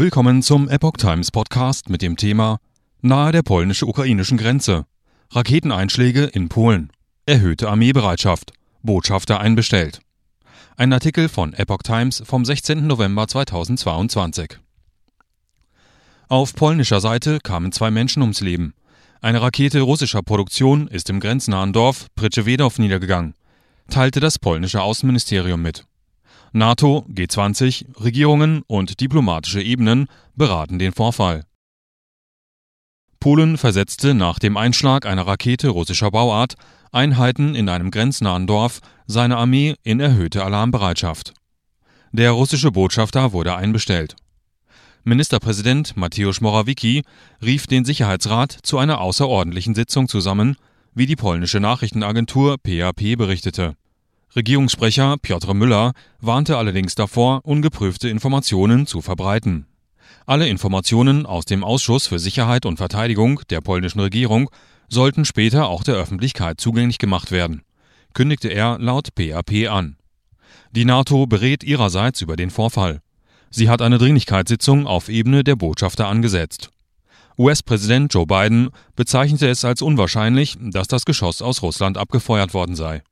Willkommen zum Epoch Times Podcast mit dem Thema Nahe der polnisch-ukrainischen Grenze. Raketeneinschläge in Polen. Erhöhte Armeebereitschaft. Botschafter einbestellt. Ein Artikel von Epoch Times vom 16. November 2022. Auf polnischer Seite kamen 2 Menschen ums Leben. Eine Rakete russischer Produktion ist im grenznahen Dorf Przewodów niedergegangen, teilte das polnische Außenministerium mit. NATO, G20, Regierungen und diplomatische Ebenen beraten den Vorfall. Polen versetzte nach dem Einschlag einer Rakete russischer Bauart Einheiten in einem grenznahen Dorf seine Armee in erhöhte Alarmbereitschaft. Der russische Botschafter wurde einbestellt. Ministerpräsident Mateusz Morawiecki rief den Sicherheitsrat zu einer außerordentlichen Sitzung zusammen, wie die polnische Nachrichtenagentur PAP berichtete. Regierungssprecher Piotr Müller warnte allerdings davor, ungeprüfte Informationen zu verbreiten. Alle Informationen aus dem Ausschuss für Sicherheit und Verteidigung der polnischen Regierung sollten später auch der Öffentlichkeit zugänglich gemacht werden, kündigte er laut PAP an. Die NATO berät ihrerseits über den Vorfall. Sie hat eine Dringlichkeitssitzung auf Ebene der Botschafter angesetzt. US-Präsident Joe Biden bezeichnete es als unwahrscheinlich, dass das Geschoss aus Russland abgefeuert worden sei.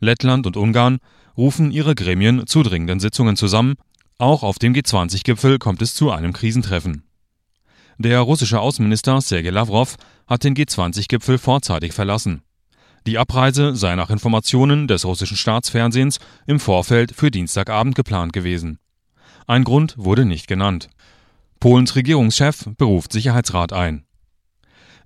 Lettland und Ungarn rufen ihre Gremien zu dringenden Sitzungen zusammen. Auch auf dem G20-Gipfel kommt es zu einem Krisentreffen. Der russische Außenminister Sergei Lavrov hat den G20-Gipfel vorzeitig verlassen. Die Abreise sei nach Informationen des russischen Staatsfernsehens im Vorfeld für Dienstagabend geplant gewesen. Ein Grund wurde nicht genannt. Polens Regierungschef beruft Sicherheitsrat ein.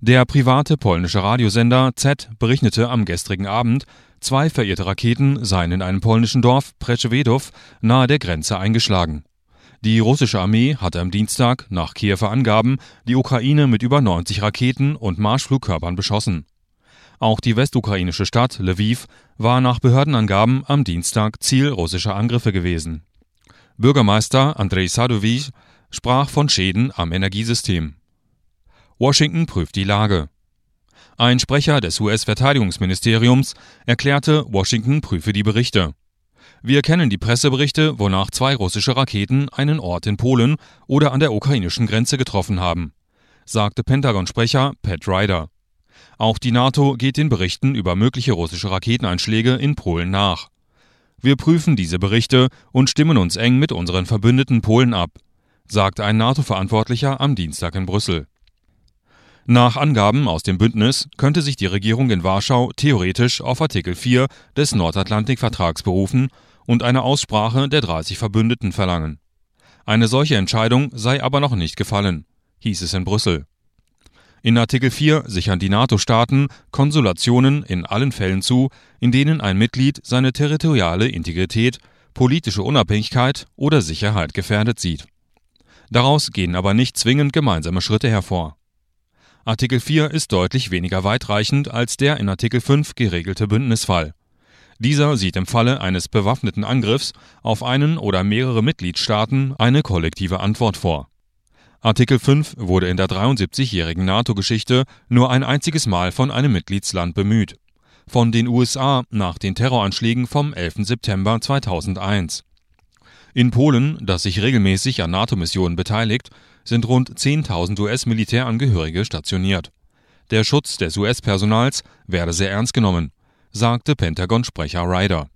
Der private polnische Radiosender Z berichtete am gestrigen Abend, 2 verirrte Raketen seien in einem polnischen Dorf Przewodów nahe der Grenze eingeschlagen. Die russische Armee hatte am Dienstag nach Kiewer Angaben die Ukraine mit über 90 Raketen und Marschflugkörpern beschossen. Auch die westukrainische Stadt Lviv war nach Behördenangaben am Dienstag Ziel russischer Angriffe gewesen. Bürgermeister Andrij Sadowyj sprach von Schäden am Energiesystem. Washington prüft die Lage. Ein Sprecher des US-Verteidigungsministeriums erklärte, Washington prüfe die Berichte. Wir kennen die Presseberichte, wonach 2 russische Raketen einen Ort in Polen oder an der ukrainischen Grenze getroffen haben, sagte Pentagon-Sprecher Pat Ryder. Auch die NATO geht den Berichten über mögliche russische Raketeneinschläge in Polen nach. Wir prüfen diese Berichte und stimmen uns eng mit unseren Verbündeten Polen ab, sagte ein NATO-Verantwortlicher am Dienstag in Brüssel. Nach Angaben aus dem Bündnis könnte sich die Regierung in Warschau theoretisch auf Artikel 4 des Nordatlantikvertrags berufen und eine Aussprache der 30 Verbündeten verlangen. Eine solche Entscheidung sei aber noch nicht gefallen, hieß es in Brüssel. In Artikel 4 sichern die NATO-Staaten Konsulationen in allen Fällen zu, in denen ein Mitglied seine territoriale Integrität, politische Unabhängigkeit oder Sicherheit gefährdet sieht. Daraus gehen aber nicht zwingend gemeinsame Schritte hervor. Artikel 4 ist deutlich weniger weitreichend als der in Artikel 5 geregelte Bündnisfall. Dieser sieht im Falle eines bewaffneten Angriffs auf einen oder mehrere Mitgliedstaaten eine kollektive Antwort vor. Artikel 5 wurde in der 73-jährigen NATO-Geschichte nur ein einziges Mal von einem Mitgliedsland bemüht. Von den USA nach den Terroranschlägen vom 11. September 2001. In Polen, das sich regelmäßig an NATO-Missionen beteiligt, sind rund 10.000 US-Militärangehörige stationiert. Der Schutz des US-Personals werde sehr ernst genommen, sagte Pentagon-Sprecher Ryder.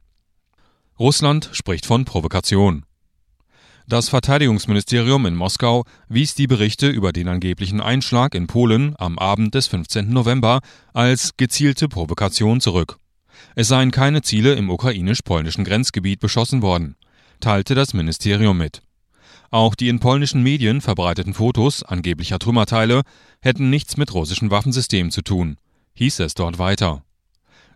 Russland spricht von Provokation. Das Verteidigungsministerium in Moskau wies die Berichte über den angeblichen Einschlag in Polen am Abend des 15. November als gezielte Provokation zurück. Es seien keine Ziele im ukrainisch-polnischen Grenzgebiet beschossen worden, teilte das Ministerium mit. Auch die in polnischen Medien verbreiteten Fotos angeblicher Trümmerteile hätten nichts mit russischen Waffensystemen zu tun, hieß es dort weiter.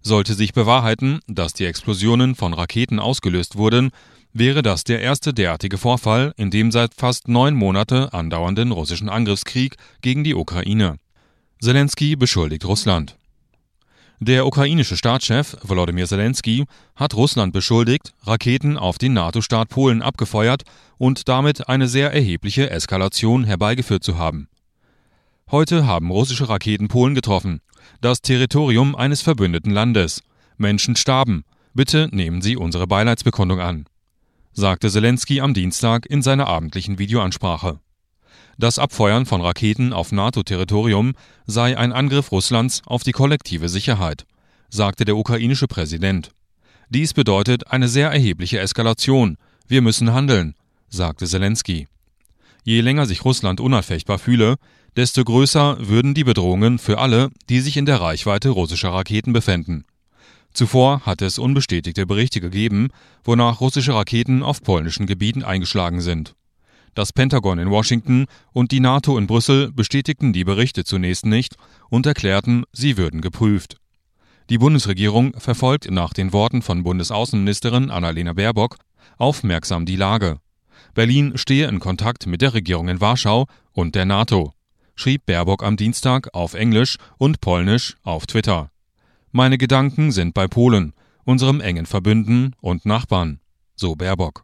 Sollte sich bewahrheiten, dass die Explosionen von Raketen ausgelöst wurden, wäre das der erste derartige Vorfall in dem seit fast 9 Monaten andauernden russischen Angriffskrieg gegen die Ukraine. Selenskyj beschuldigt Russland. Der ukrainische Staatschef Wolodymyr Selenskyj hat Russland beschuldigt, Raketen auf den NATO-Staat Polen abgefeuert und damit eine sehr erhebliche Eskalation herbeigeführt zu haben. Heute haben russische Raketen Polen getroffen, das Territorium eines verbündeten Landes. Menschen starben. Bitte nehmen Sie unsere Beileidsbekundung an, sagte Selenskyj am Dienstag in seiner abendlichen Videoansprache. Das Abfeuern von Raketen auf NATO-Territorium sei ein Angriff Russlands auf die kollektive Sicherheit, sagte der ukrainische Präsident. Dies bedeutet eine sehr erhebliche Eskalation. Wir müssen handeln, sagte Selenskyj. Je länger sich Russland unanfechtbar fühle, desto größer würden die Bedrohungen für alle, die sich in der Reichweite russischer Raketen befänden. Zuvor hatte es unbestätigte Berichte gegeben, wonach russische Raketen auf polnischen Gebieten eingeschlagen sind. Das Pentagon in Washington und die NATO in Brüssel bestätigten die Berichte zunächst nicht und erklärten, sie würden geprüft. Die Bundesregierung verfolgt nach den Worten von Bundesaußenministerin Annalena Baerbock aufmerksam die Lage. Berlin stehe in Kontakt mit der Regierung in Warschau und der NATO, schrieb Baerbock am Dienstag auf Englisch und Polnisch auf Twitter. Meine Gedanken sind bei Polen, unserem engen Verbündeten und Nachbarn, so Baerbock.